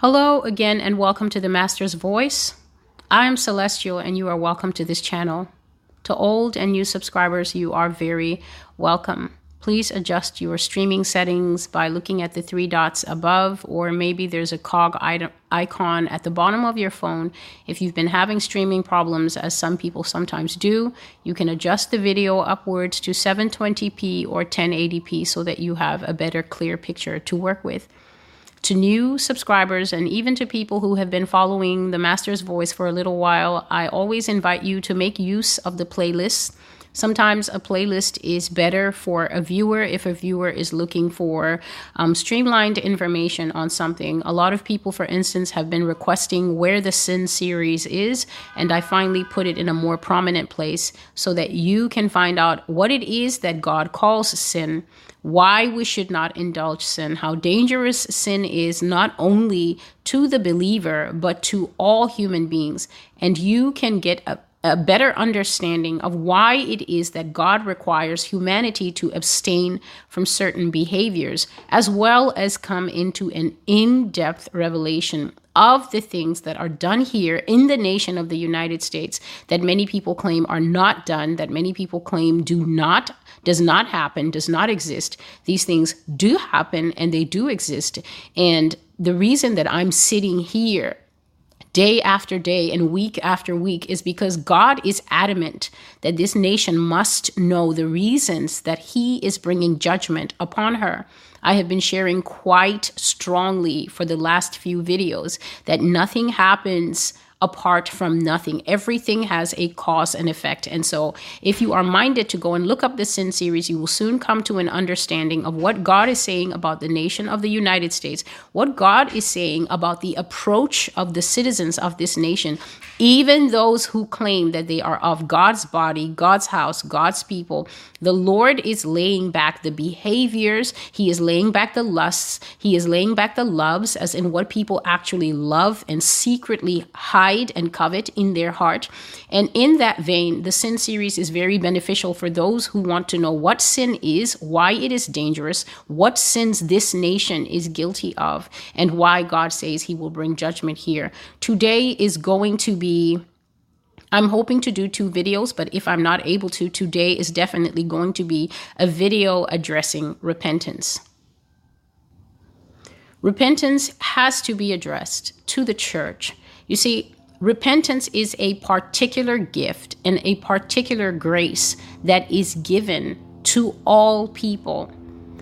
Hello again and welcome to The Master's Voice. I am Celestial and you are welcome to this channel. To old and new subscribers, you are very welcome. Please adjust your streaming settings by looking at the three dots above, or maybe there's a cog icon at the bottom of your phone. If you've been having streaming problems, as some people sometimes do, you can adjust the video upwards to 720p or 1080p so that you have a better, clear picture to work with. To new subscribers and even to people who have been following The Master's Voice for a little while, I always invite you to make use of the playlist. Sometimes a playlist is better for a viewer if a viewer is looking for streamlined information on something. A lot of people, for instance, have been requesting where the Sin series is, and I finally put it in a more prominent place so that you can find out what it is that God calls sin, why we should not indulge sin, how dangerous sin is not only to the believer, but to all human beings. And you can get a better understanding of why it is that God requires humanity to abstain from certain behaviors, as well as come into an in-depth revelation of the things that are done here in the nation of the United States that many people claim are not done, that many people claim does not happen, does not exist. These things do happen and they do exist. And the reason that I'm sitting here day after day and week after week is because God is adamant that this nation must know the reasons that he is bringing judgment upon her. I have been sharing quite strongly for the last few videos that nothing happens apart from nothing. Everything has a cause and effect. And so if you are minded to go and look up the Sin series, you will soon come to an understanding of what God is saying about the nation of the United States, what God is saying about the approach of the citizens of this nation, even those who claim that they are of God's body, God's house, God's people. The Lord is laying back the behaviors. He is laying back the lusts. He is laying back the loves, as in what people actually love and secretly hide and covet in their heart. And in that vein, the Sin series is very beneficial for those who want to know what sin is, why it is dangerous, what sins this nation is guilty of, and why God says he will bring judgment here. Today is going to be, I'm hoping to do two videos, but if I'm not able to, today is definitely going to be a video addressing repentance. Repentance has to be addressed to the church. You see, repentance is a particular gift and a particular grace that is given to all people.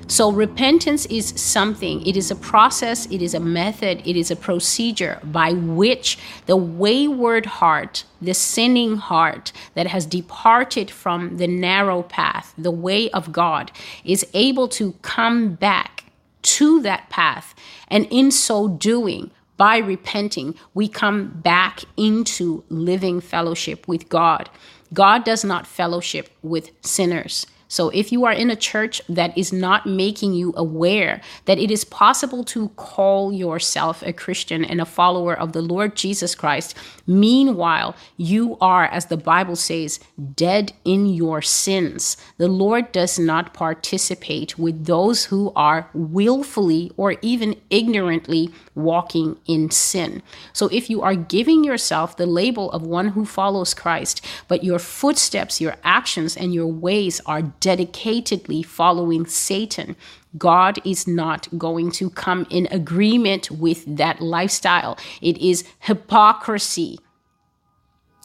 So repentance is something, it is a process, it is a method, it is a procedure by which the wayward heart, the sinning heart that has departed from the narrow path, the way of God, is able to come back to that path. And in so doing, by repenting, we come back into living fellowship with God. God does not fellowship with sinners. So if you are in a church that is not making you aware that it is possible to call yourself a Christian and a follower of the Lord Jesus Christ, meanwhile, you are, as the Bible says, dead in your sins. The Lord does not participate with those who are willfully or even ignorantly walking in sin. So if you are giving yourself the label of one who follows Christ, but your footsteps, your actions, and your ways are dedicatedly following Satan, God is not going to come in agreement with that lifestyle. It is hypocrisy.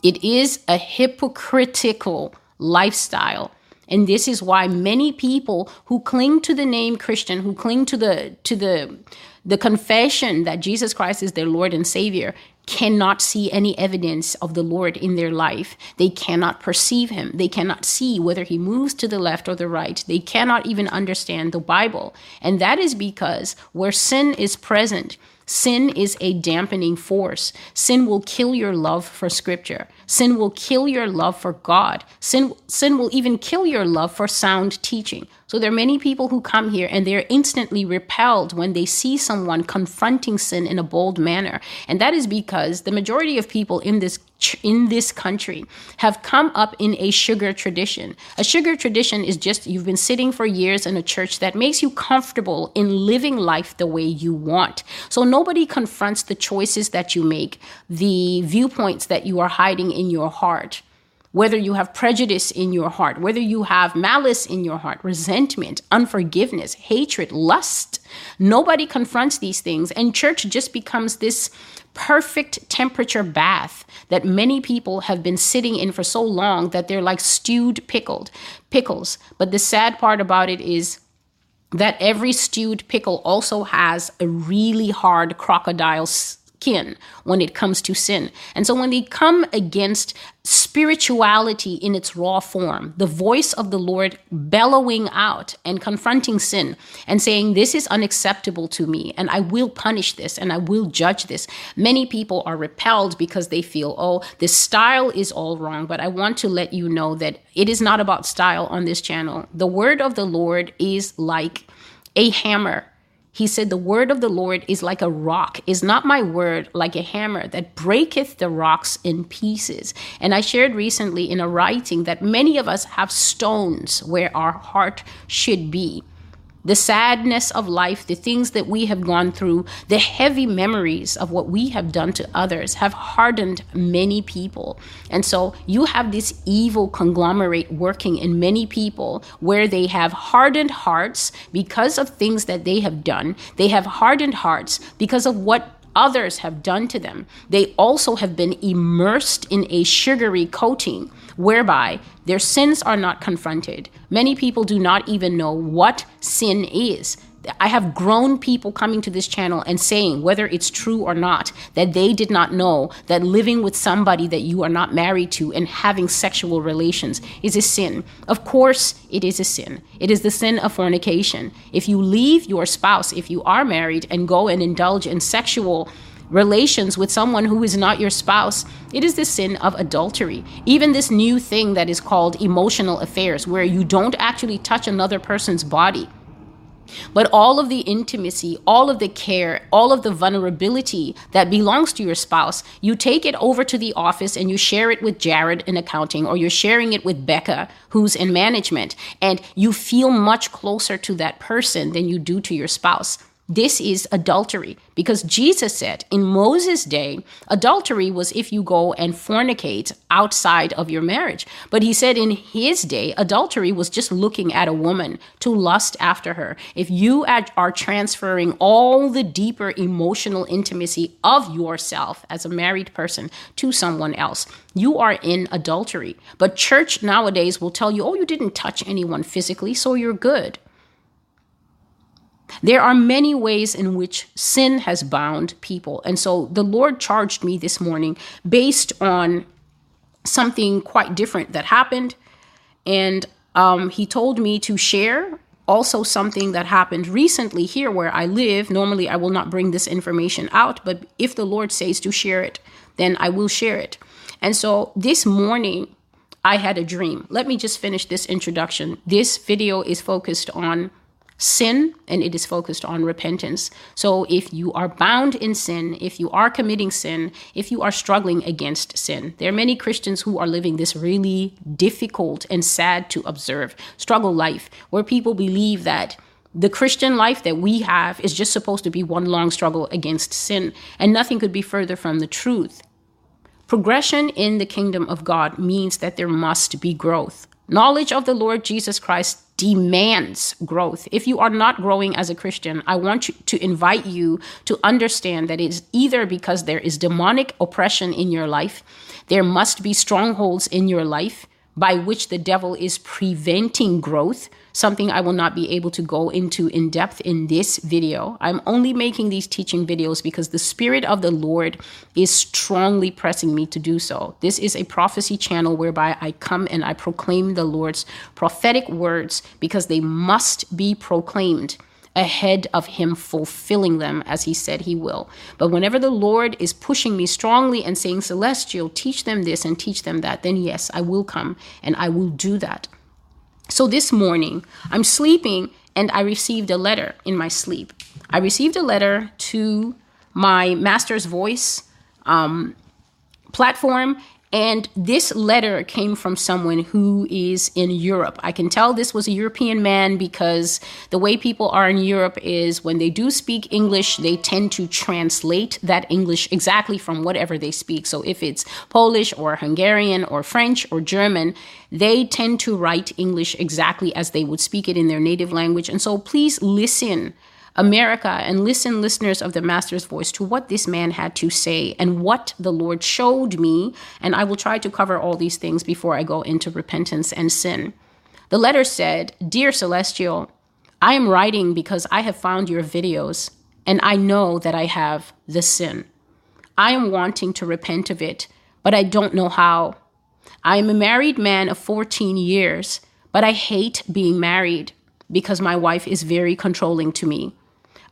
It is a hypocritical lifestyle. And this is why many people who cling to the name Christian, who cling to the confession that Jesus Christ is their Lord and Savior, cannot see any evidence of the Lord in their life. They cannot perceive him. They cannot see whether he moves to the left or the right. They cannot even understand the Bible. And that is because where sin is present, sin is a dampening force. Sin will kill your love for Scripture. Sin will kill your love for God. Sin will even kill your love for sound teaching. So there are many people who come here and they're instantly repelled when they see someone confronting sin in a bold manner. And that is because the majority of people in this country have come up in a sugar tradition. A sugar tradition is just you've been sitting for years in a church that makes you comfortable in living life the way you want. So nobody confronts the choices that you make, the viewpoints that you are hiding in your heart, whether you have prejudice in your heart, whether you have malice in your heart, resentment, unforgiveness, hatred, lust. Nobody confronts these things. And church just becomes this perfect temperature bath that many people have been sitting in for so long that they're like stewed pickles. But the sad part about it is that every stewed pickle also has a really hard crocodile skin when it comes to sin. And so when they come against spirituality in its raw form, the voice of the Lord bellowing out and confronting sin and saying, this is unacceptable to me and I will punish this and I will judge this. Many people are repelled because they feel, oh, this style is all wrong. But I want to let you know that it is not about style on this channel. The word of the Lord is like a hammer. He said, the word of the Lord is like a rock, is not my word like a hammer that breaketh the rocks in pieces. And I shared recently in a writing that many of us have stones where our heart should be. The sadness of life, the things that we have gone through, the heavy memories of what we have done to others have hardened many people. And so you have this evil conglomerate working in many people where they have hardened hearts because of things that they have done. They have hardened hearts because of what others have done to them. They also have been immersed in a sugary coating whereby their sins are not confronted. Many people do not even know what sin is. I have grown people coming to this channel and saying, whether it's true or not, that they did not know that living with somebody that you are not married to and having sexual relations is a sin. Of course, it is a sin. It is the sin of fornication. If you leave your spouse, if you are married, and go and indulge in sexual relations with someone who is not your spouse, it is the sin of adultery. Even this new thing that is called emotional affairs, where you don't actually touch another person's body, but all of the intimacy, all of the care, all of the vulnerability that belongs to your spouse, you take it over to the office and you share it with Jared in accounting, or you're sharing it with Becca, who's in management, and you feel much closer to that person than you do to your spouse. This is adultery, because Jesus said in Moses' day, adultery was if you go and fornicate outside of your marriage. But he said in his day, adultery was just looking at a woman to lust after her. If you are transferring all the deeper emotional intimacy of yourself as a married person to someone else, you are in adultery. But church nowadays will tell you, oh, you didn't touch anyone physically, so you're good. There are many ways in which sin has bound people. And so the Lord charged me this morning based on something quite different that happened. And he told me to share also something that happened recently here where I live. Normally, I will not bring this information out, but if the Lord says to share it, then I will share it. And so this morning, I had a dream. Let me just finish this introduction. This video is focused on sin, and it is focused on repentance. So if you are bound in sin, if you are committing sin, if you are struggling against sin, there are many Christians who are living this really difficult and sad to observe struggle life, where people believe that the Christian life that we have is just supposed to be one long struggle against sin, and nothing could be further from the truth. Progression in the kingdom of God means that there must be growth. Knowledge of the Lord Jesus Christ demands growth. If you are not growing as a Christian, I want to invite you to understand that it's either because there is demonic oppression in your life, there must be strongholds in your life by which the devil is preventing growth, something I will not be able to go into in depth in this video. I'm only making these teaching videos because the Spirit of the Lord is strongly pressing me to do so. This is a prophecy channel whereby I come and I proclaim the Lord's prophetic words because they must be proclaimed. ahead of him fulfilling them as he said he will. But whenever the Lord is pushing me strongly and saying, Celestial, teach them this and teach them that, then yes, I will come and I will do that. So this morning, I'm sleeping and I received a letter in my sleep. I received a letter to my Master's Voice platform. And this letter came from someone who is in Europe. I can tell this was a European man because the way people are in Europe is when they do speak English, they tend to translate that English exactly from whatever they speak. So if it's Polish or Hungarian or French or German, they tend to write English exactly as they would speak it in their native language. And so please listen, America, and listen, listeners of the Master's Voice, to what this man had to say and what the Lord showed me. And I will try to cover all these things before I go into repentance and sin. The letter said, Dear Celestial, I am writing because I have found your videos and I know that I have the sin. I am wanting to repent of it, but I don't know how. I am a married man of 14 years, but I hate being married because my wife is very controlling to me.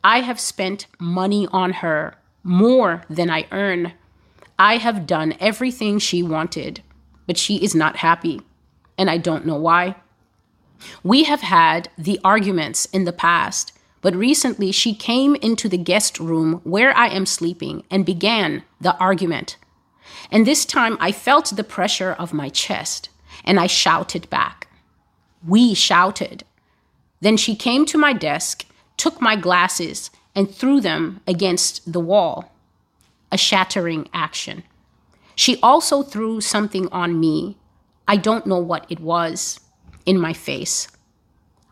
I have spent money on her, more than I earn. I have done everything she wanted, but she is not happy, and I don't know why. We have had the arguments in the past, but recently she came into the guest room where I am sleeping and began the argument. And this time I felt the pressure of my chest, and I shouted back. We shouted. Then she came to my desk, took my glasses, and threw them against the wall, a shattering action. She also threw something on me. I don't know what it was, in my face.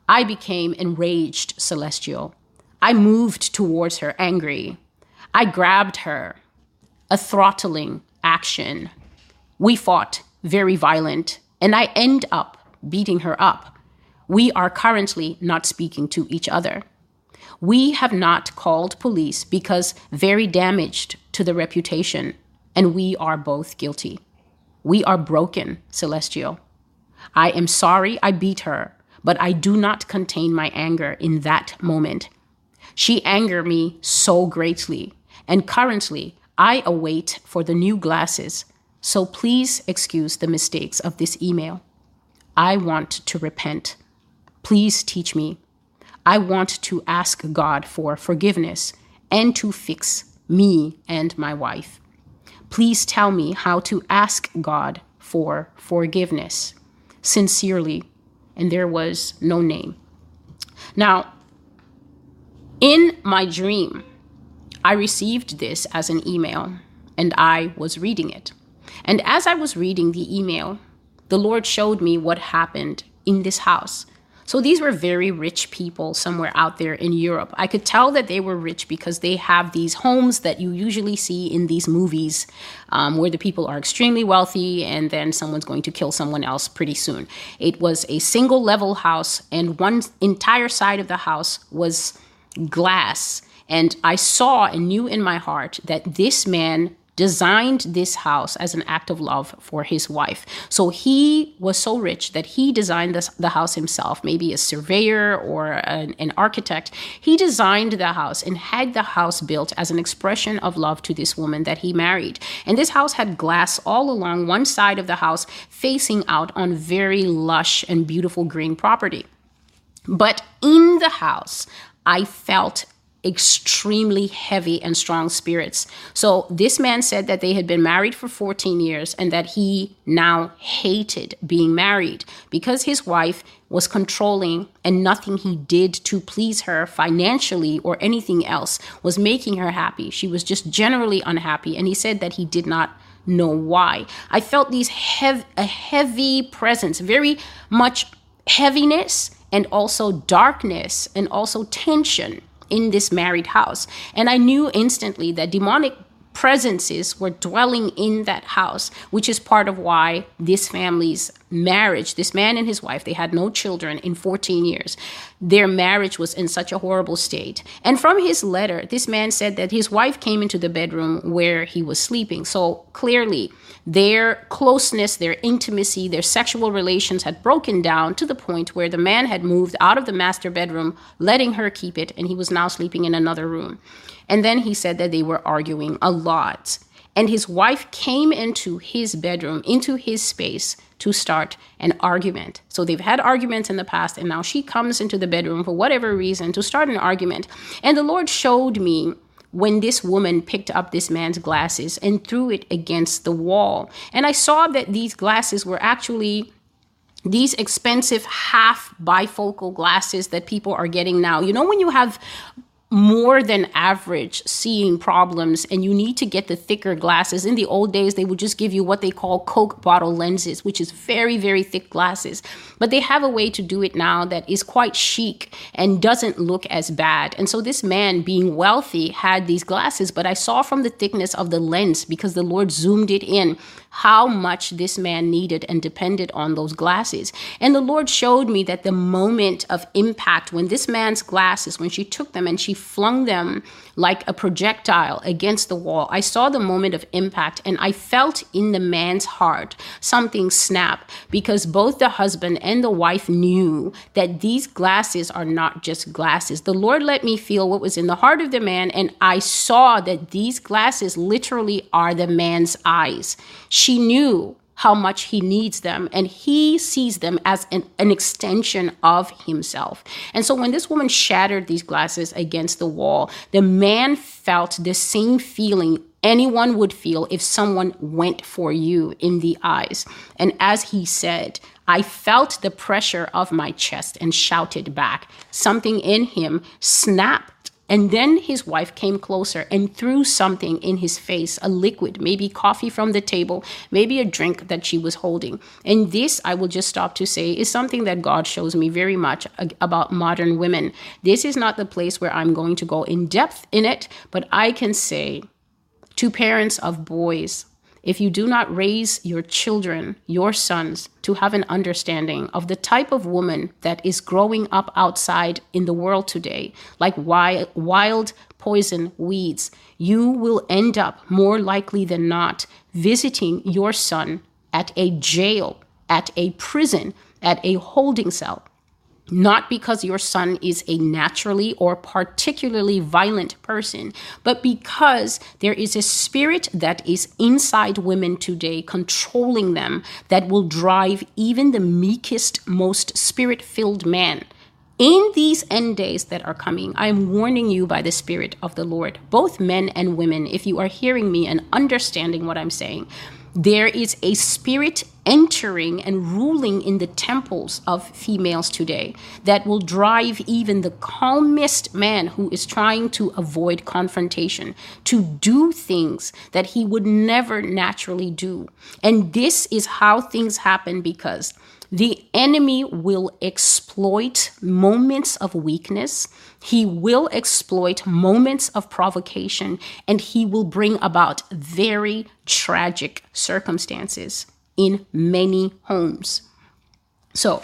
I became enraged, Celestial. I moved towards her, angry. I grabbed her, a throttling action. We fought, very violent, and I end up beating her up. We are currently not speaking to each other. We have not called police because very damaged to the reputation, and we are both guilty. We are broken, Celestial. I am sorry I beat her, but I do not contain my anger in that moment. She angered me so greatly, and currently I await for the new glasses, so please excuse the mistakes of this email. I want to repent. Please teach me. I want to ask God for forgiveness and to fix me and my wife. Please tell me how to ask God for forgiveness. Sincerely, and there was no name. Now, in my dream, I received this as an email, and I was reading it. And as I was reading the email, the Lord showed me what happened in this house. So these were very rich people somewhere out there in Europe. I could tell that they were rich because they have these homes that you usually see in these movies where the people are extremely wealthy and then someone's going to kill someone else pretty soon. It was a single level house and one entire side of the house was glass. And I saw and knew in my heart that this man designed this house as an act of love for his wife. So he was so rich that he designed the house himself, maybe a surveyor or an architect. He designed the house and had the house built as an expression of love to this woman that he married. And this house had glass all along one side of the house, facing out on very lush and beautiful green property. But in the house, I felt extremely heavy and strong spirits. So this man said that they had been married for 14 years and that he now hated being married because his wife was controlling and nothing he did to please her financially or anything else was making her happy. She was just generally unhappy. And he said that he did not know why. I felt these a heavy presence, very much heaviness and also darkness and also tension in this married house. And I knew instantly that demonic presences were dwelling in that house, which is part of why this family's marriage, this man and his wife, they had no children in 14 years. Their marriage was in such a horrible state. And from his letter, this man said that his wife came into the bedroom where he was sleeping. So clearly, their closeness, their intimacy, their sexual relations had broken down to the point where the man had moved out of the master bedroom, letting her keep it, and he was now sleeping in another room. And then he said that they were arguing a lot. And his wife came into his bedroom, into his space, to start an argument. So they've had arguments in the past, and now she comes into the bedroom for whatever reason to start an argument. And the Lord showed me when this woman picked up this man's glasses and threw it against the wall. And I saw that these glasses were actually these expensive half bifocal glasses that people are getting now. You know, when you have more than average seeing problems and you need to get the thicker glasses. In the old days, they would just give you what they call Coke bottle lenses, which is very, very thick glasses. But they have a way to do it now that is quite chic and doesn't look as bad. And so this man, being wealthy, had these glasses, but I saw from the thickness of the lens, because the Lord zoomed it in, how much this man needed and depended on those glasses. And the Lord showed me that the moment of impact, when this man's glasses, when she took them and she flung them like a projectile against the wall, I saw the moment of impact, and I felt in the man's heart something snap, because both the husband and the wife knew that these glasses are not just glasses. The Lord let me feel what was in the heart of the man, and I saw that these glasses literally are the man's eyes. She knew how much he needs them, and he sees them as an extension of himself. And so when this woman shattered these glasses against the wall, the man felt the same feeling anyone would feel if someone went for you in the eyes. And as he said, I felt the pressure of my chest and shouted back. Something in him snapped. And then his wife came closer and threw something in his face, a liquid, maybe coffee from the table, maybe a drink that she was holding. And this, I will just stop to say, is something that God shows me very much about modern women. This is not the place where I'm going to go in depth in it, but I can say to parents of boys, if you do not raise your children, your sons, to have an understanding of the type of woman that is growing up outside in the world today, like wild poison weeds, you will end up more likely than not visiting your son at a jail, at a prison, at a holding cell. Not because your son is a naturally or particularly violent person, but because there is a spirit that is inside women today controlling them that will drive even the meekest, most spirit-filled man. In these end days that are coming, I am warning you by the Spirit of the Lord, both men and women, if you are hearing me and understanding what I'm saying, there is a spirit entering and ruling in the temples of females today that will drive even the calmest man who is trying to avoid confrontation to do things that he would never naturally do. And this is how things happen, because the enemy will exploit moments of weakness. He will exploit moments of provocation, and he will bring about very tragic circumstances in many homes. So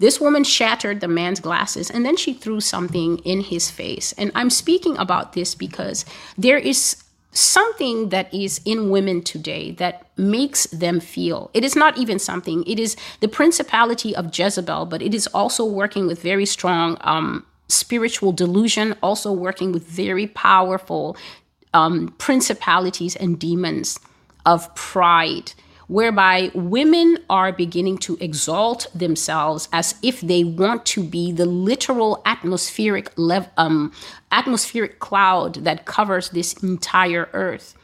this woman shattered the man's glasses, and then she threw something in his face. And I'm speaking about this because there is something that is in women today that makes them feel, it is not even something, it is the principality of Jezebel, but it is also working with very strong spiritual delusion, also working with very powerful principalities and demons of pride, whereby women are beginning to exalt themselves as if they want to be the literal atmospheric cloud that covers this entire earth.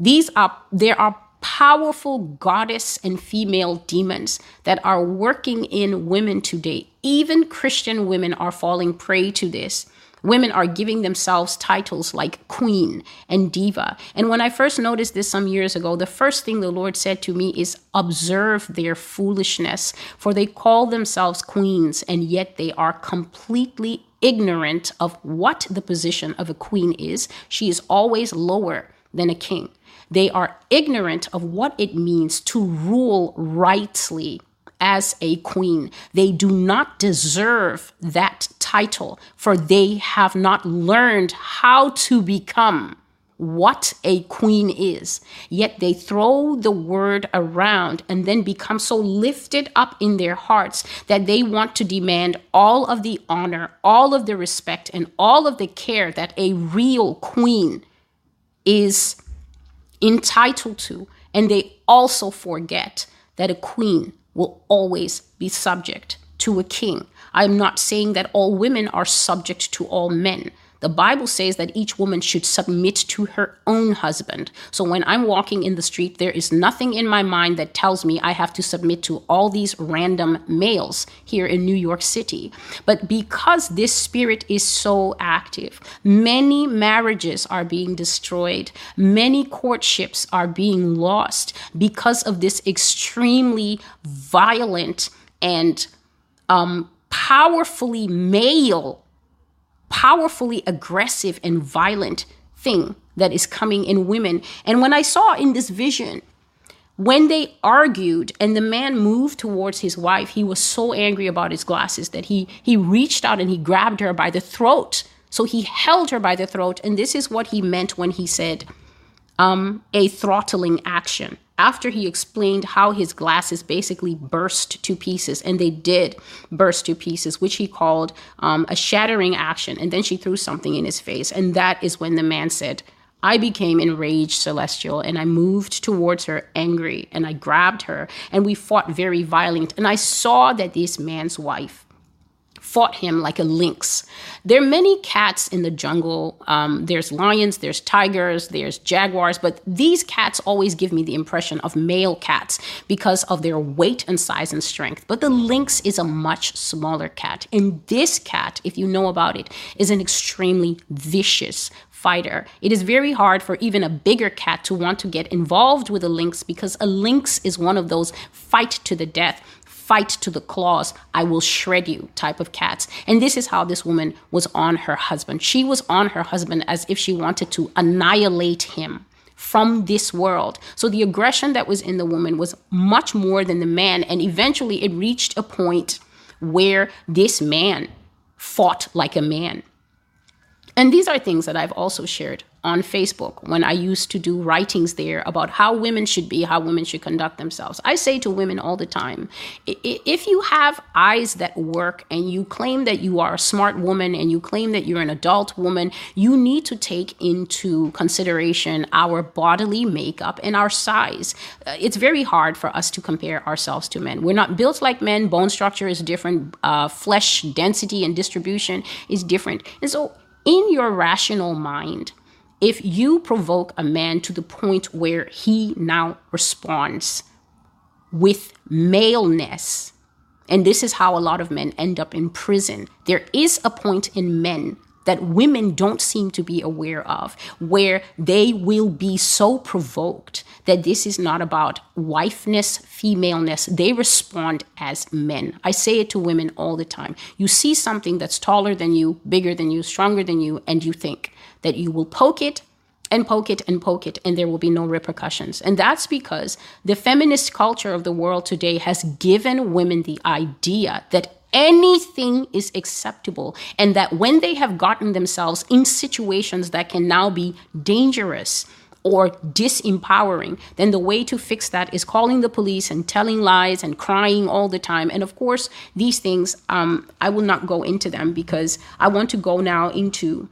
There are powerful goddess and female demons that are working in women today. Even Christian women are falling prey to this. Women are giving themselves titles like queen and diva. And when I first noticed this some years ago, the first thing the Lord said to me is, observe their foolishness, for they call themselves queens, and yet they are completely ignorant of what the position of a queen is. She is always lower than a king. They are ignorant of what it means to rule rightly as a queen. They do not deserve that title, for they have not learned how to become what a queen is. Yet they throw the word around and then become so lifted up in their hearts that they want to demand all of the honor, all of the respect, and all of the care that a real queen is entitled to. And they also forget that a queen will always be subject to a king. I'm not saying that all women are subject to all men. The Bible says that each woman should submit to her own husband. So when I'm walking in the street, there is nothing in my mind that tells me I have to submit to all these random males here in New York City. But because this spirit is so active, many marriages are being destroyed. Many courtships are being lost because of this extremely violent and powerfully male, powerfully aggressive and violent thing that is coming in women. And when I saw in this vision, when they argued and the man moved towards his wife, he was so angry about his glasses that he reached out and he grabbed her by the throat. So he held her by the throat. And this is what he meant when he said a throttling action, after he explained how his glasses basically burst to pieces, and they did burst to pieces, which he called a shattering action. And then she threw something in his face. And that is when the man said, I became enraged, Celestial, and I moved towards her angry, and I grabbed her, and we fought very violent. And I saw that this man's wife fought him like a lynx. There are many cats in the jungle. There's lions, there's tigers, there's jaguars, but these cats always give me the impression of male cats because of their weight and size and strength. But the lynx is a much smaller cat. And this cat, if you know about it, is an extremely vicious fighter. It is very hard for even a bigger cat to want to get involved with a lynx because a lynx is one of those fight to the death, fight to the claws, I will shred you type of cats. And this is how this woman was on her husband. She was on her husband as if she wanted to annihilate him from this world. So the aggression that was in the woman was much more than the man. And eventually it reached a point where this man fought like a man. And these are things that I've also shared on Facebook when I used to do writings there about how women should be, how women should conduct themselves. I say to women all the time, if you have eyes that work and you claim that you are a smart woman and you claim that you're an adult woman, you need to take into consideration our bodily makeup and our size. It's very hard for us to compare ourselves to men. We're not built like men. Bone structure is different. Flesh density and distribution is different. And so, in your rational mind, if you provoke a man to the point where he now responds with maleness, and this is how a lot of men end up in prison, there is a point in men that women don't seem to be aware of, where they will be so provoked that this is not about wifeness, femaleness. They respond as men. I say it to women all the time. You see something that's taller than you, bigger than you, stronger than you, and you think that you will poke it and poke it and poke it, and there will be no repercussions. And that's because the feminist culture of the world today has given women the idea that anything is acceptable, and that when they have gotten themselves in situations that can now be dangerous or disempowering, then the way to fix that is calling the police and telling lies and crying all the time. And of course, these things, I will not go into them because I want to go now into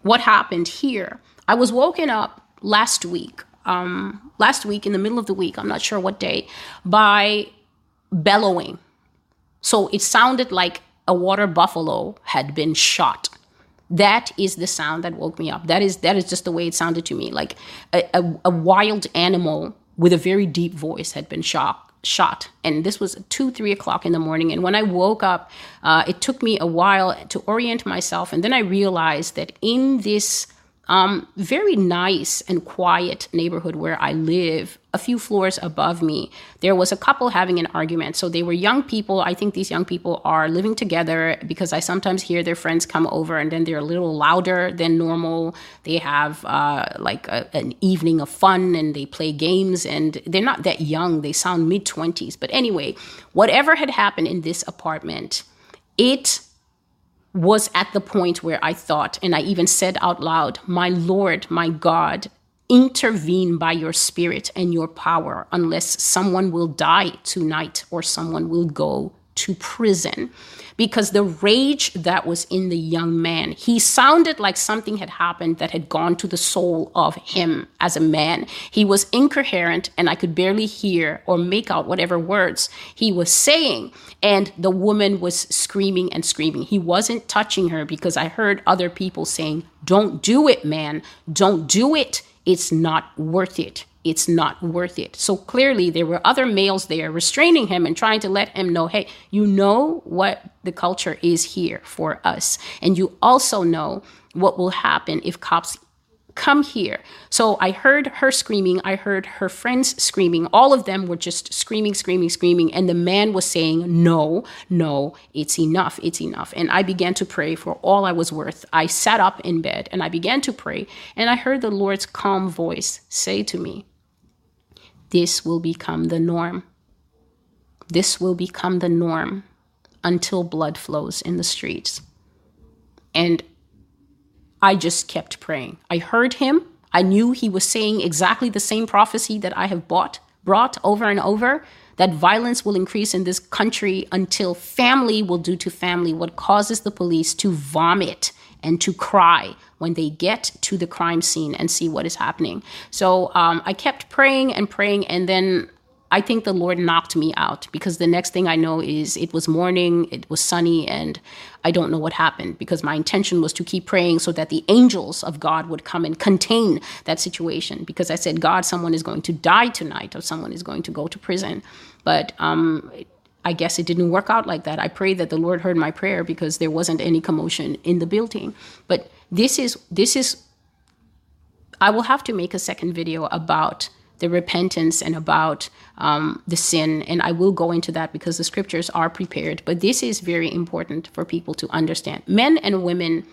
what happened here. I was woken up last week in the middle of the week, I'm not sure what day, by bellowing. So it sounded like a water buffalo had been shot. That is the sound that woke me up. That is just the way it sounded to me, like a wild animal with a very deep voice had been shot. And this was 2-3 o'clock in the morning. And when I woke up, it took me a while to orient myself. And then I realized that in this very nice and quiet neighborhood where I live. A few floors above me, there was a couple having an argument. So they were young people. I think these young people are living together because I sometimes hear their friends come over and then they're a little louder than normal. They have an evening of fun and they play games and they're not that young. They sound mid-20s. But anyway, whatever had happened in this apartment, it was at the point where I thought, and I even said out loud, "My Lord, my God, intervene by your spirit and your power, unless someone will die tonight or someone will go to prison." Because the rage that was in the young man, he sounded like something had happened that had gone to the soul of him as a man. He was incoherent, and I could barely hear or make out whatever words he was saying. And the woman was screaming and screaming. He wasn't touching her because I heard other people saying, "Don't do it, man. Don't do it. It's not worth it. It's not worth it." So clearly there were other males there restraining him and trying to let him know, hey, you know what the culture is here for us. And you also know what will happen if cops come here. So I heard her screaming. I heard her friends screaming. All of them were just screaming. And the man was saying, no, it's enough. And I began to pray for all I was worth. I sat up in bed and I began to pray. And I heard the Lord's calm voice say to me, "This will become the norm. This will become the norm until blood flows in the streets." And I just kept praying. I heard him. I knew he was saying exactly the same prophecy that I have brought over and over, that violence will increase in this country until family will do to family what causes the police to vomit and to cry when they get to the crime scene and see what is happening. So I kept praying, and then I think the Lord knocked me out, because the next thing I know is it was morning, it was sunny, and I don't know what happened, because my intention was to keep praying so that the angels of God would come and contain that situation. Because I said, God, someone is going to die tonight or someone is going to go to prison. But I guess it didn't work out like that. I prayed that the Lord heard my prayer because there wasn't any commotion in the building. But this is, I will have to make a second video about the repentance and about the sin. And I will go into that because the scriptures are prepared. But this is very important for people to understand. Men and women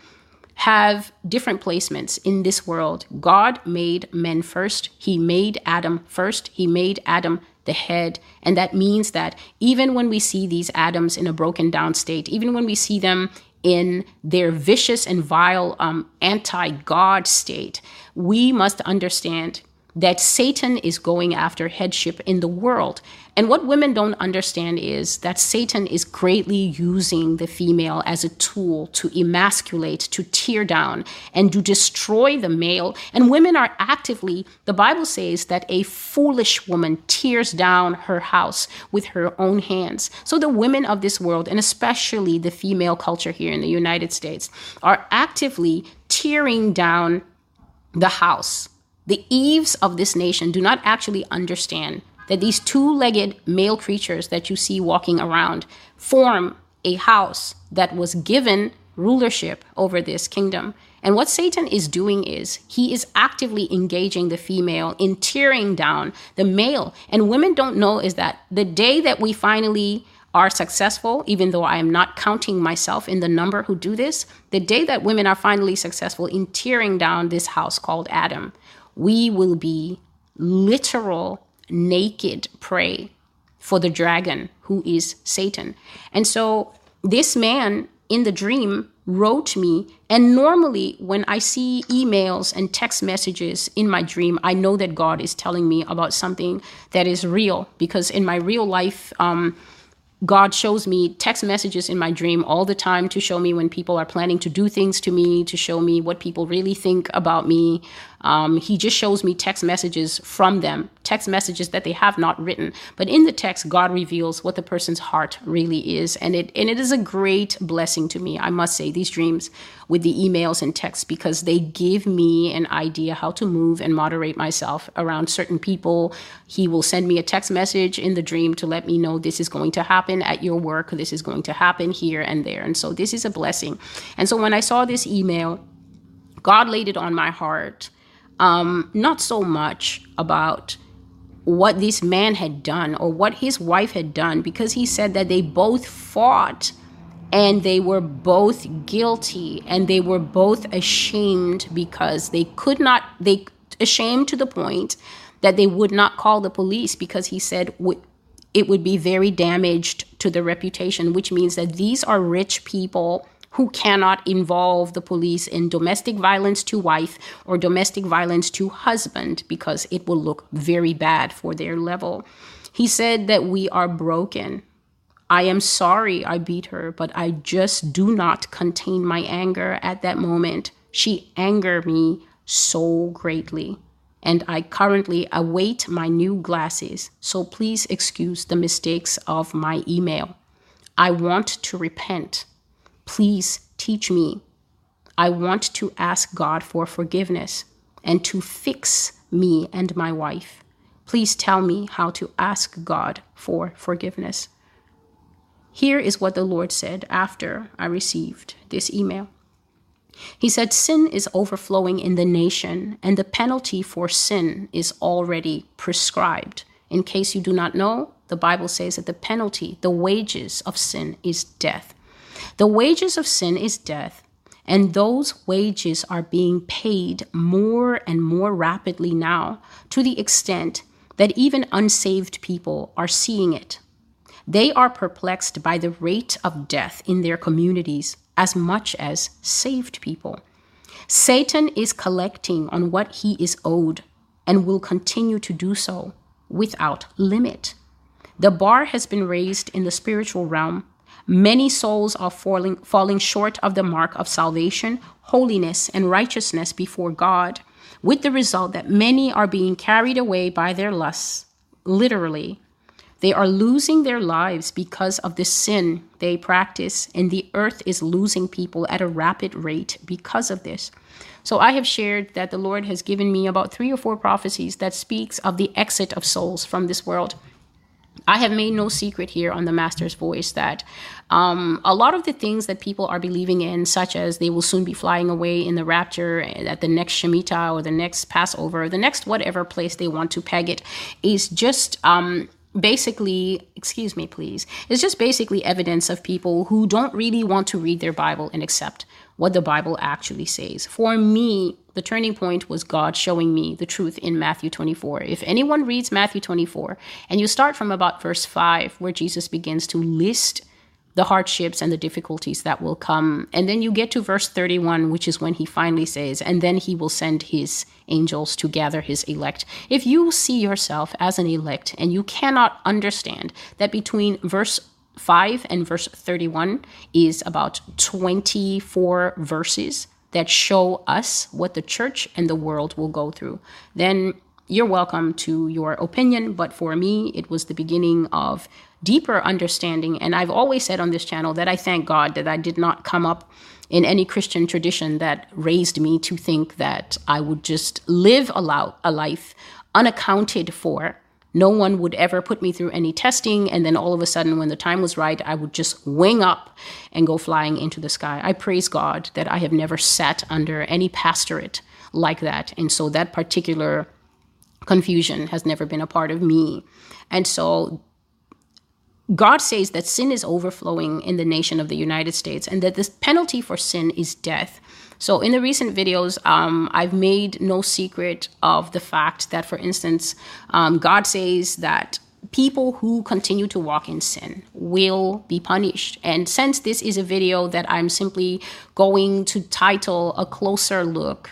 have different placements in this world. God made men first. He made Adam first. He made Adam the head. And that means that even when we see these Adams in a broken down state, even when we see them in their vicious and vile anti-God state, we must understand that Satan is going after headship in the world. And what women don't understand is that Satan is greatly using the female as a tool to emasculate, to tear down, and to destroy the male. And women are actively, the Bible says that a foolish woman tears down her house with her own hands. So the women of this world, and especially the female culture here in the United States, are actively tearing down the house. The Eves of this nation do not actually understand that these two-legged male creatures that you see walking around form a house that was given rulership over this kingdom. And what Satan is doing is he is actively engaging the female in tearing down the male. And women don't know is that the day that we finally are successful, even though I am not counting myself in the number who do this, the day that women are finally successful in tearing down this house called Adam, we will be literal naked prey for the dragon, who is Satan. And so this man in the dream wrote me, and normally when I see emails and text messages in my dream, I know that God is telling me about something that is real, because in my real life, God shows me text messages in my dream all the time to show me when people are planning to do things to me, to show me what people really think about me. He just shows me text messages from them, text messages that they have not written. But in the text, God reveals what the person's heart really is. And it is a great blessing to me, I must say, these dreams with the emails and texts, because they give me an idea how to move and moderate myself around certain people. He will send me a text message in the dream to let me know this is going to happen at your work, this is going to happen here and there. And so this is a blessing. And so when I saw this email God laid it on my heart, not so much about what this man had done or what his wife had done, because he said that they both fought and they were both guilty and they were both ashamed because they ashamed to the point that they would not call the police, because he said it would be very damaged to their reputation, which means that these are rich people who cannot involve the police in domestic violence to wife or domestic violence to husband, because it will look very bad for their level. He said that we are broken. I am sorry I beat her, but I just do not contain my anger at that moment. She angered me so greatly, and I currently await my new glasses, so please excuse the mistakes of my email. I want to repent. Please teach me. I want to ask God for forgiveness and to fix me and my wife. Please tell me how to ask God for forgiveness. Here is what the Lord said after I received this email. He said, sin is overflowing in the nation, and the penalty for sin is already prescribed. In case you do not know, the Bible says that the penalty, the wages of sin is death. The wages of sin is death, and those wages are being paid more and more rapidly now, to the extent that even unsaved people are seeing it. They are perplexed by the rate of death in their communities as much as saved people. Satan is collecting on what he is owed and will continue to do so without limit. The bar has been raised in the spiritual realm. Many souls are falling short of the mark of salvation, holiness, and righteousness before God, with the result that many are being carried away by their lusts. Literally, they are losing their lives because of the sin they practice, and the earth is losing people at a rapid rate because of this. So I have shared that the Lord has given me about 3 or 4 prophecies that speaks of the exit of souls from this world. I have made no secret here on The Master's Voice that a lot of the things that people are believing in, such as they will soon be flying away in the rapture at the next Shemitah or the next Passover, the next whatever place they want to peg it, is just basically evidence of people who don't really want to read their Bible and accept what the Bible actually says. For me, the turning point was God showing me the truth in Matthew 24. If anyone reads Matthew 24, and you start from about verse 5, where Jesus begins to list the hardships and the difficulties that will come, and then you get to verse 31, which is when he finally says, and then he will send his angels to gather his elect. If you see yourself as an elect, and you cannot understand that between verse 5 and verse 31 is about 24 verses that show us what the church and the world will go through, then you're welcome to your opinion. But for me, it was the beginning of deeper understanding. And I've always said on this channel that I thank God that I did not come up in any Christian tradition that raised me to think that I would just live a life unaccounted for. No one would ever put me through any testing, and then all of a sudden, when the time was right, I would just wing up and go flying into the sky. I praise God that I have never sat under any pastorate like that, and so that particular confusion has never been a part of me. And so God says that sin is overflowing in the nation of the United States, and that this penalty for sin is death. So in the recent videos, I've made no secret of the fact that, for instance, God says that people who continue to walk in sin will be punished. And since this is a video that I'm simply going to title A Closer Look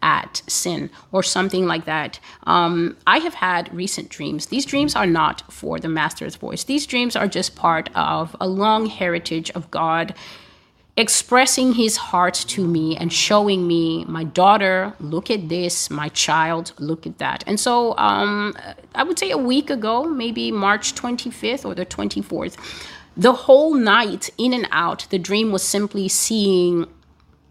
at Sin or something like that, I have had recent dreams. These dreams are not for The Master's Voice. These dreams are just part of a long heritage of God expressing his heart to me and showing me, my daughter, look at this, my child, look at that. And so I would say a week ago, maybe March 25th or the 24th, the whole night in and out, the dream was simply seeing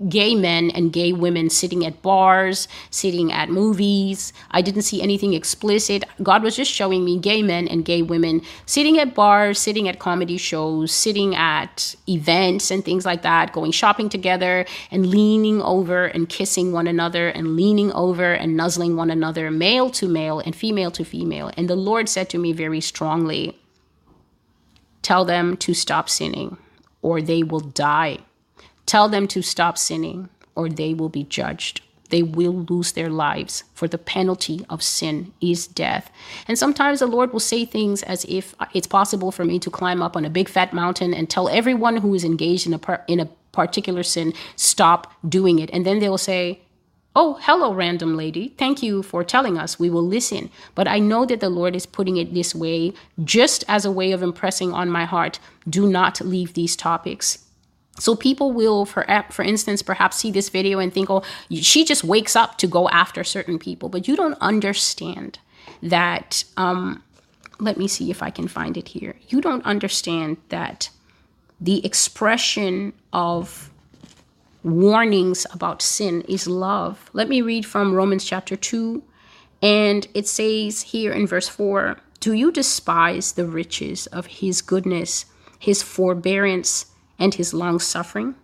gay men and gay women sitting at bars, sitting at movies. I didn't see anything explicit. God was just showing me gay men and gay women sitting at bars, sitting at comedy shows, sitting at events and things like that, going shopping together and leaning over and kissing one another and leaning over and nuzzling one another, male to male and female to female. And the Lord said to me very strongly, tell them to stop sinning or they will die. Tell them to stop sinning or they will be judged. They will lose their lives, for the penalty of sin is death. And sometimes the Lord will say things as if it's possible for me to climb up on a big fat mountain and tell everyone who is engaged in a particular sin, stop doing it. And then they will say, oh, hello, random lady. Thank you for telling us. We will listen. But I know that the Lord is putting it this way, just as a way of impressing on my heart, do not leave these topics. So people will, for instance, perhaps see this video and think, oh, she just wakes up to go after certain people. But you don't understand that. Let me see if I can find it here. You don't understand that the expression of warnings about sin is love. Let me read from Romans chapter 2. And it says here in verse 4, do you despise the riches of his goodness, his forbearance, and his long suffering,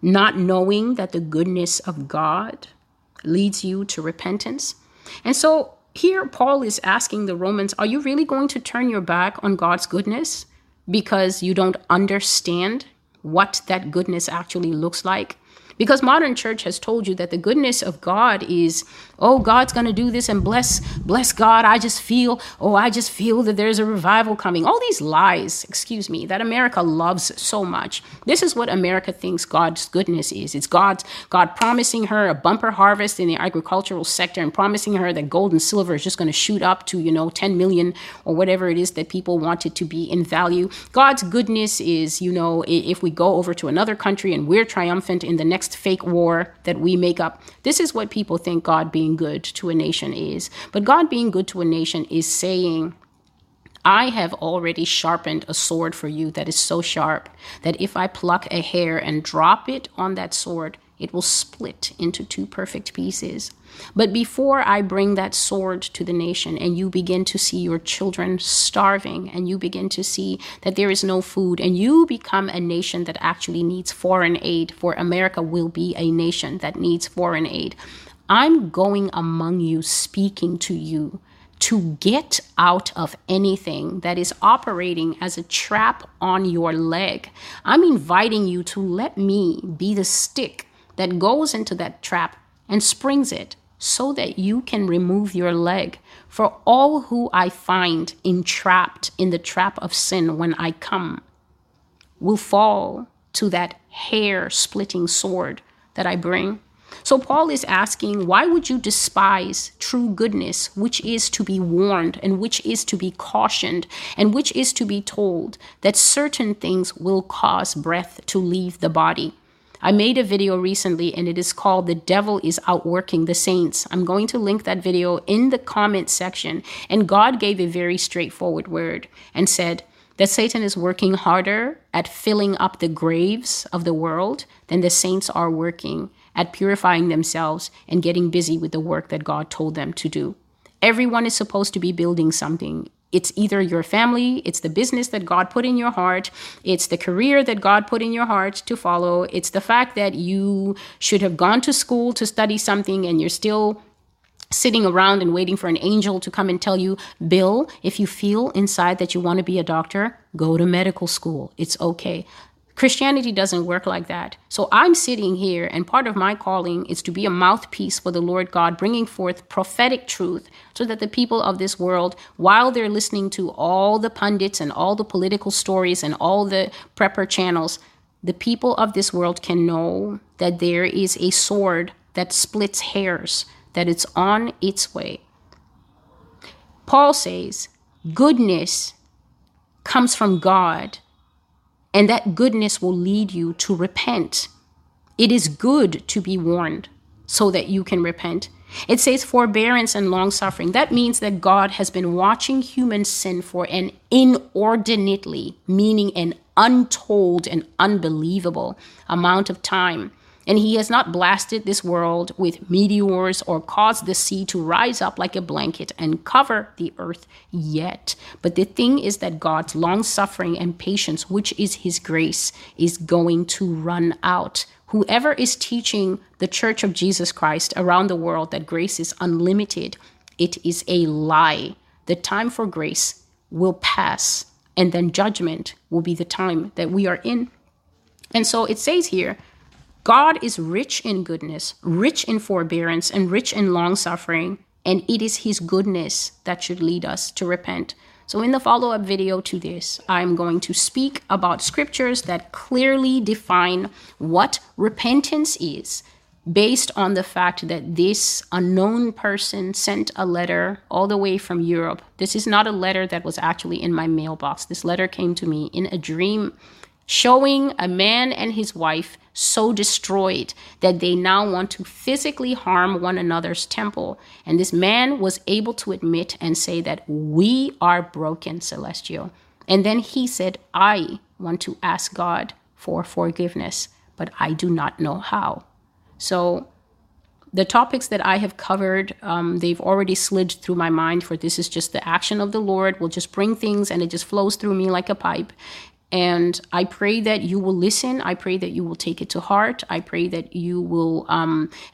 not knowing that the goodness of God leads you to repentance? And so here Paul is asking the Romans, are you really going to turn your back on God's goodness because you don't understand what that goodness actually looks like? Because modern church has told you that the goodness of God is, oh, God's going to do this and bless God. I just feel that there's a revival coming. All these lies, excuse me, that America loves so much. This is what America thinks God's goodness is. It's God promising her a bumper harvest in the agricultural sector and promising her that gold and silver is just going to shoot up to, 10 million or whatever it is that people want it to be in value. God's goodness is, if we go over to another country and we're triumphant in the next fake war that we make up. This is what people think God being good to a nation is. But God being good to a nation is saying, I have already sharpened a sword for you that is so sharp that if I pluck a hair and drop it on that sword, it will split into two perfect pieces. But before I bring that sword to the nation and you begin to see your children starving and you begin to see that there is no food and you become a nation that actually needs foreign aid, for America will be a nation that needs foreign aid, I'm going among you, speaking to you, to get out of anything that is operating as a trap on your leg. I'm inviting you to let me be the stick that goes into that trap and springs it so that you can remove your leg. For all who I find entrapped in the trap of sin when I come will fall to that hair-splitting sword that I bring. So Paul is asking, why would you despise true goodness, which is to be warned and which is to be cautioned and which is to be told that certain things will cause breath to leave the body? I made a video recently and it is called The Devil is Outworking the Saints. I'm going to link that video in the comment section. And God gave a very straightforward word and said that Satan is working harder at filling up the graves of the world than the saints are working at purifying themselves and getting busy with the work that God told them to do. Everyone is supposed to be building something. It's either your family, it's the business that God put in your heart, it's the career that God put in your heart to follow, it's the fact that you should have gone to school to study something and you're still sitting around and waiting for an angel to come and tell you, Bill, if you feel inside that you want to be a doctor, go to medical school. It's okay. Christianity doesn't work like that. So I'm sitting here, and part of my calling is to be a mouthpiece for the Lord God, bringing forth prophetic truth so that the people of this world, while they're listening to all the pundits and all the political stories and all the prepper channels, the people of this world can know that there is a sword that splits hairs, that it's on its way. Paul says, goodness comes from God. And that goodness will lead you to repent. It is good to be warned so that you can repent. It says forbearance and long suffering. That means that God has been watching human sin for an inordinately, meaning an untold and unbelievable amount of time. and he has not blasted this world with meteors or caused the sea to rise up like a blanket and cover the earth yet. But the thing is that God's long-suffering and patience, which is his grace, is going to run out. Whoever is teaching the Church of Jesus Christ around the world that grace is unlimited, it is a lie. The time for grace will pass, and then judgment will be the time that we are in. And so it says here, God is rich in goodness, rich in forbearance, and rich in long-suffering, and it is his goodness that should lead us to repent. So in the follow-up video to this, I'm going to speak about scriptures that clearly define what repentance is, based on the fact that this unknown person sent a letter all the way from Europe. This is not a letter that was actually in my mailbox. This letter came to me in a dream, showing a man and his wife so destroyed that they now want to physically harm one another's temple. And this man was able to admit and say that we are broken, Celestial. And then he said, I want to ask God for forgiveness, but I do not know how. So the topics that I have covered, they've already slid through my mind, for this is just the action of the Lord. We'll just bring things and it just flows through me like a pipe. And I pray that you will listen. I pray that you will take it to heart. I pray that you will,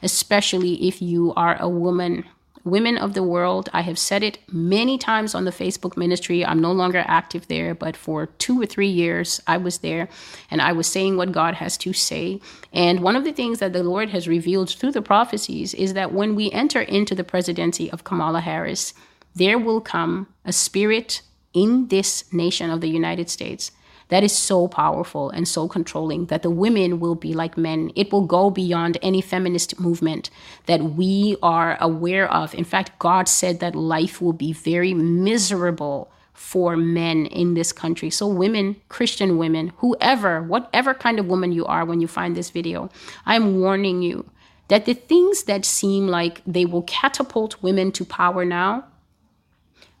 especially if you are a woman, women of the world, I have said it many times on the Facebook ministry. I'm no longer active there, but for 2 or 3 years, I was there and I was saying what God has to say. And one of the things that the Lord has revealed through the prophecies is that when we enter into the presidency of Kamala Harris, there will come a spirit in this nation of the United States that is so powerful and so controlling that the women will be like men. It will go beyond any feminist movement that we are aware of. In fact, God said that life will be very miserable for men in this country. So women, Christian women, whoever, whatever kind of woman you are when you find this video, I'm warning you that the things that seem like they will catapult women to power now,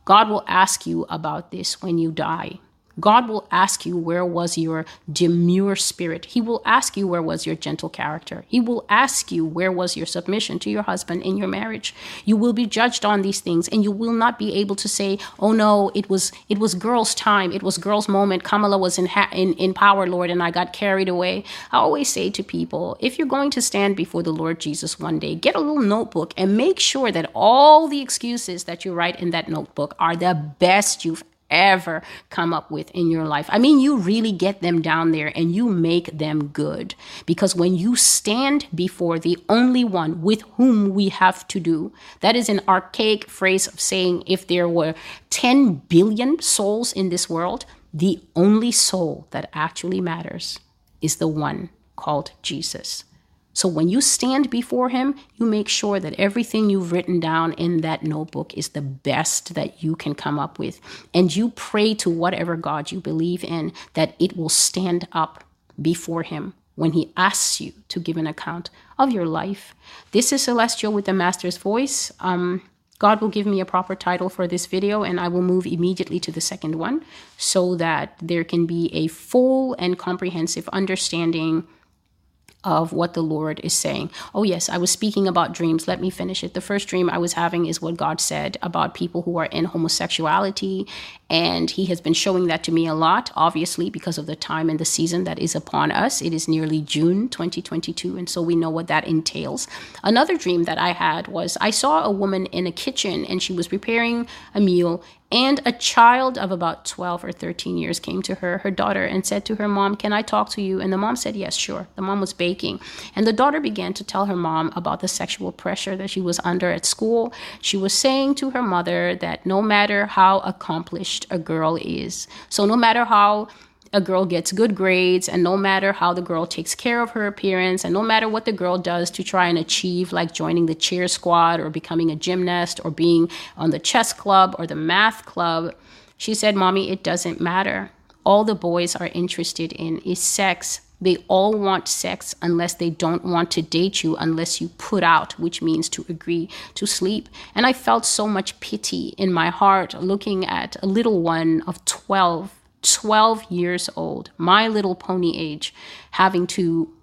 God will ask you about this when you die. God will ask you, where was your demure spirit? He will ask you, where was your gentle character? He will ask you, where was your submission to your husband in your marriage? You will be judged on these things, and you will not be able to say, oh no, it was girls' time. It was girls' moment. Kamala was in power, Lord, and I got carried away. I always say to people, if you're going to stand before the Lord Jesus one day, get a little notebook and make sure that all the excuses that you write in that notebook are the best you've ever come up with in your life. I mean, you really get them down there and you make them good, because when you stand before the only one with whom we have to do, that is an archaic phrase of saying if there were 10 billion souls in this world, the only soul that actually matters is the one called Jesus. So when you stand before him, you make sure that everything you've written down in that notebook is the best that you can come up with. And you pray to whatever God you believe in, that it will stand up before him when he asks you to give an account of your life. This is Celestial with the Master's Voice. God will give me a proper title for this video, and I will move immediately to the second one so that there can be a full and comprehensive understanding of what the Lord is saying. Oh yes, I was speaking about dreams. Let me finish it. The first dream I was having is what God said about people who are in homosexuality. And he has been showing that to me a lot, obviously, because of the time and the season that is upon us. It is nearly June 2022, and so we know what that entails. Another dream that I had was I saw a woman in a kitchen, and she was preparing a meal, and a child of about 12 or 13 years came to her, her daughter, and said to her mom, can I talk to you? And the mom said, yes, sure. The mom was baking. And the daughter began to tell her mom about the sexual pressure that she was under at school. She was saying to her mother that no matter how accomplished a girl is, so no matter how a girl gets good grades, and no matter how the girl takes care of her appearance, and no matter what the girl does to try and achieve, like joining the cheer squad or becoming a gymnast or being on the chess club or the math club, she said, mommy, it doesn't matter. All the boys are interested in is sex. They all want sex unless they don't want to date you, unless you put out, which means to agree to sleep. And I felt so much pity in my heart looking at a little one of 12 years old, My Little Pony age, having to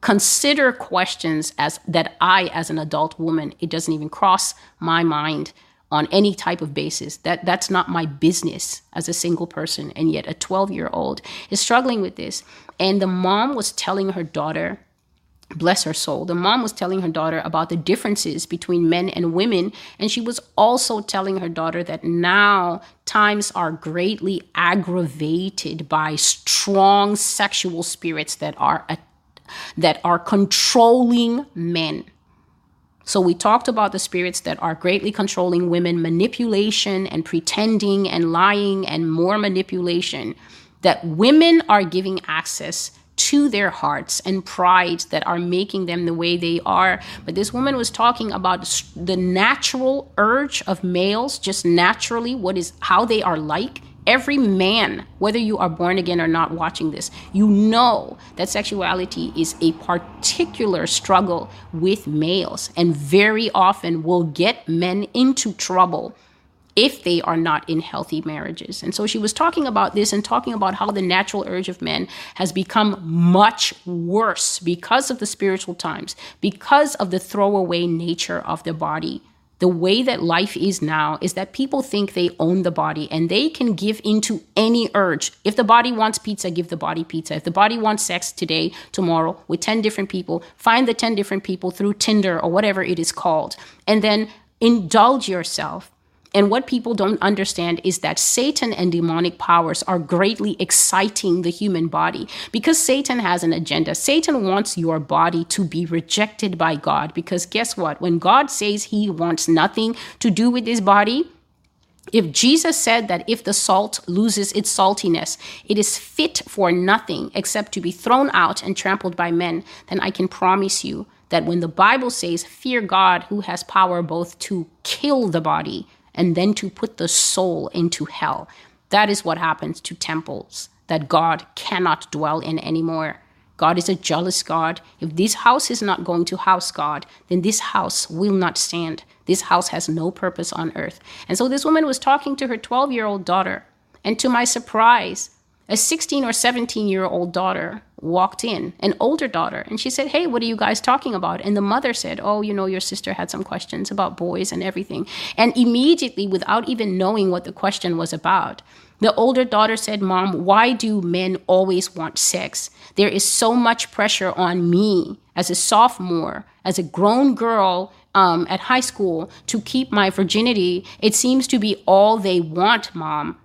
consider questions as that I, as an adult woman, it doesn't even cross my mind on any type of basis. That's not my business as a single person. And yet a 12-year-old is struggling with this. And the mom was telling her daughter, bless her soul, the mom was telling her daughter about the differences between men and women. And she was also telling her daughter that now times are greatly aggravated by strong sexual spirits that are controlling men. So we talked about the spirits that are greatly controlling women, manipulation and pretending and lying and more manipulation, that women are giving access to their hearts and pride that are making them the way they are. But this woman was talking about the natural urge of males, just naturally, how they are like. Every man, whether you are born again or not watching this, you know that sexuality is a particular struggle with males, and very often will get men into trouble if they are not in healthy marriages. And so she was talking about this and talking about how the natural urge of men has become much worse because of the spiritual times, because of the throwaway nature of the body. The way that life is now is that people think they own the body and they can give into any urge. If the body wants pizza, give the body pizza. If the body wants sex today, tomorrow, with 10 different people, find the 10 different people through Tinder or whatever it is called, and then indulge yourself. And what people don't understand is that Satan and demonic powers are greatly exciting the human body, because Satan has an agenda. Satan wants your body to be rejected by God, because guess what? When God says he wants nothing to do with his body, if Jesus said that if the salt loses its saltiness, it is fit for nothing except to be thrown out and trampled by men, then I can promise you that when the Bible says, fear God who has power both to kill the body and then to put the soul into hell. That is what happens to temples that God cannot dwell in anymore. God is a jealous God. If this house is not going to house God, then this house will not stand. This house has no purpose on earth. And so this woman was talking to her 12-year-old daughter. And to my surprise, a 16 or 17-year-old daughter walked in, an older daughter, and she said, hey, what are you guys talking about? And the mother said, oh, your sister had some questions about boys and everything. And immediately, without even knowing what the question was about, the older daughter said, Mom, why do men always want sex? There is so much pressure on me as a sophomore, as a grown girl at high school, to keep my virginity. It seems to be all they want, Mom.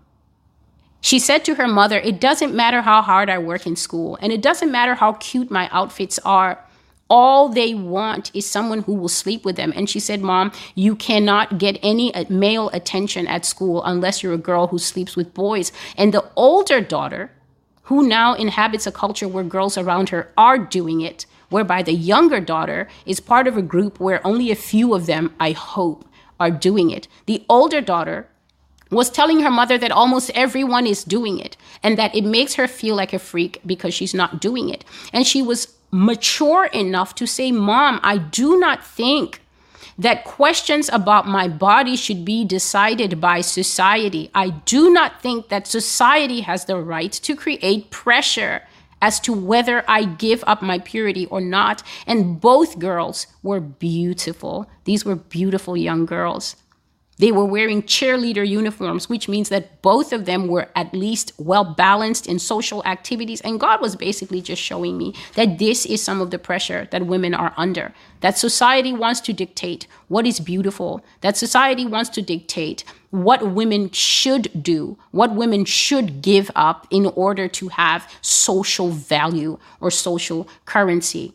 She said to her mother, it doesn't matter how hard I work in school, and it doesn't matter how cute my outfits are. All they want is someone who will sleep with them. And she said, Mom, you cannot get any male attention at school unless you're a girl who sleeps with boys. And the older daughter, who now inhabits a culture where girls around her are doing it, whereby the younger daughter is part of a group where only a few of them, I hope, are doing it. The older daughter was telling her mother that almost everyone is doing it and that it makes her feel like a freak because she's not doing it. And she was mature enough to say, Mom, I do not think that questions about my body should be decided by society. I do not think that society has the right to create pressure as to whether I give up my purity or not. And both girls were beautiful. These were beautiful young girls. They were wearing cheerleader uniforms, which means that both of them were at least well-balanced in social activities. And God was basically just showing me that this is some of the pressure that women are under, that society wants to dictate what is beautiful, that society wants to dictate what women should do, what women should give up in order to have social value or social currency.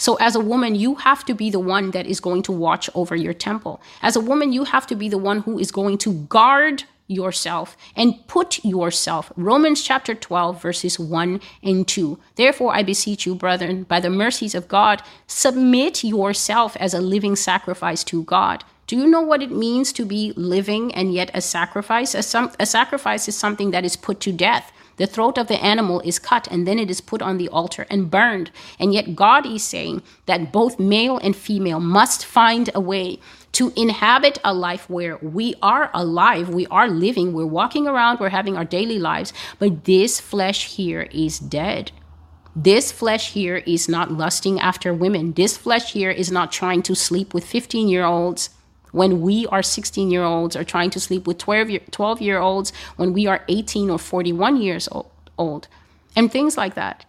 So as a woman, you have to be the one that is going to watch over your temple. As a woman, you have to be the one who is going to guard yourself and put yourself. Romans chapter 12, verses 1 and 2. Therefore, I beseech you, brethren, by the mercies of God, submit yourself as a living sacrifice to God. Do you know what it means to be living and yet a sacrifice? A sacrifice is something that is put to death. The throat of the animal is cut, and then it is put on the altar and burned. And yet God is saying that both male and female must find a way to inhabit a life where we are alive, we are living, we're walking around, we're having our daily lives, but this flesh here is dead. This flesh here is not lusting after women. This flesh here is not trying to sleep with 15-year-olds when we are 16-year-olds, or trying to sleep with 12-year-olds when we are 18 or 41 years old, and things like that.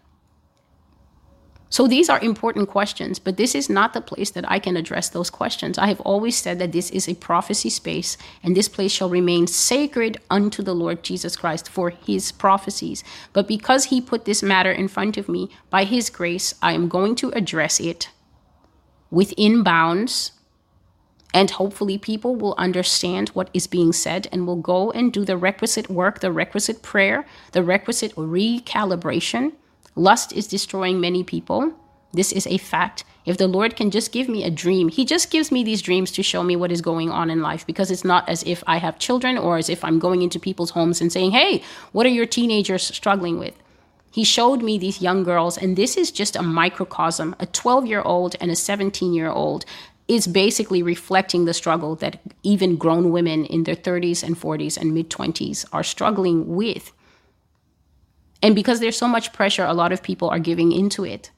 So these are important questions, but this is not the place that I can address those questions. I have always said that this is a prophecy space, and this place shall remain sacred unto the Lord Jesus Christ for his prophecies. But because he put this matter in front of me, by his grace, I am going to address it within bounds, and hopefully people will understand what is being said and will go and do the requisite work, the requisite prayer, the requisite recalibration. Lust is destroying many people. This is a fact. If the Lord can just give me a dream, he just gives me these dreams to show me what is going on in life, because it's not as if I have children or as if I'm going into people's homes and saying, hey, what are your teenagers struggling with? He showed me these young girls, and this is just a microcosm. A 12-year-old and a 17-year-old is basically reflecting the struggle that even grown women in their 30s and 40s and mid-20s are struggling with. And because there's so much pressure, a lot of people are giving into it.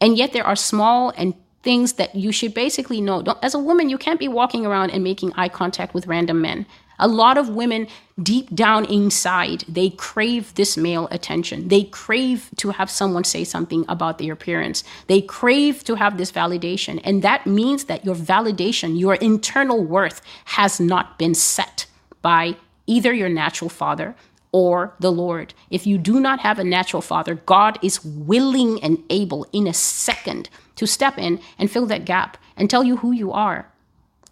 And yet there are small and things that you should basically know. As a woman, you can't be walking around and making eye contact with random men. A lot of women, deep down inside, they crave this male attention. They crave to have someone say something about their appearance. They crave to have this validation. And that means that your validation, your internal worth, has not been set by either your natural father or the Lord. If you do not have a natural father, God is willing and able in a second to step in and fill that gap and tell you who you are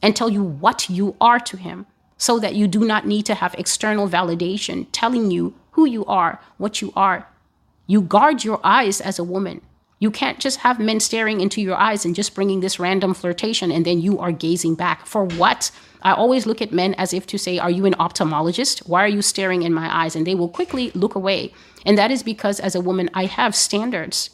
and tell you what you are to him, so that you do not need to have external validation telling you who you are, what you are. You guard your eyes as a woman. You can't just have men staring into your eyes and just bringing this random flirtation, and then you are gazing back. For what? I always look at men as if to say, are you an ophthalmologist? Why are you staring in my eyes? And they will quickly look away. And that is because as a woman, I have standards.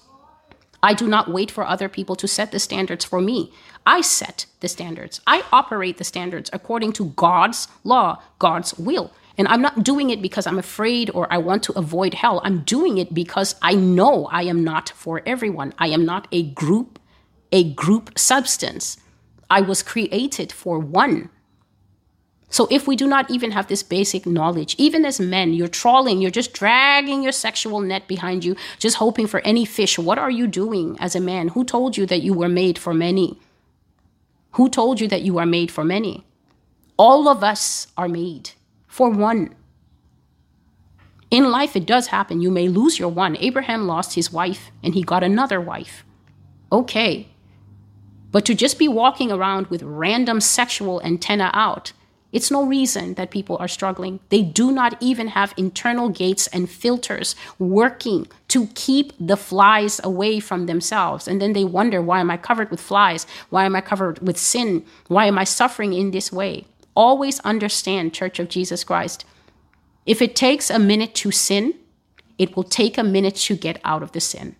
I do not wait for other people to set the standards for me. I set the standards. I operate the standards according to God's law, God's will. And I'm not doing it because I'm afraid or I want to avoid hell. I'm doing it because I know I am not for everyone. I am not a group substance. I was created for one. So if we do not even have this basic knowledge, even as men, you're trawling, you're just dragging your sexual net behind you, just hoping for any fish. What are you doing as a man? Who told you that you were made for many? Who told you that you are made for many? All of us are made for one. In life, it does happen. You may lose your one. Abraham lost his wife and he got another wife. Okay. But to just be walking around with random sexual antenna out, it's no reason that people are struggling. They do not even have internal gates and filters working to keep the flies away from themselves. And then they wonder, why am I covered with flies? Why am I covered with sin? Why am I suffering in this way? Always understand, Church of Jesus Christ, if it takes a minute to sin, it will take a minute to get out of the sin.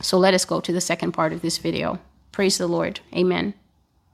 So let us go to the second part of this video. Praise the Lord. Amen.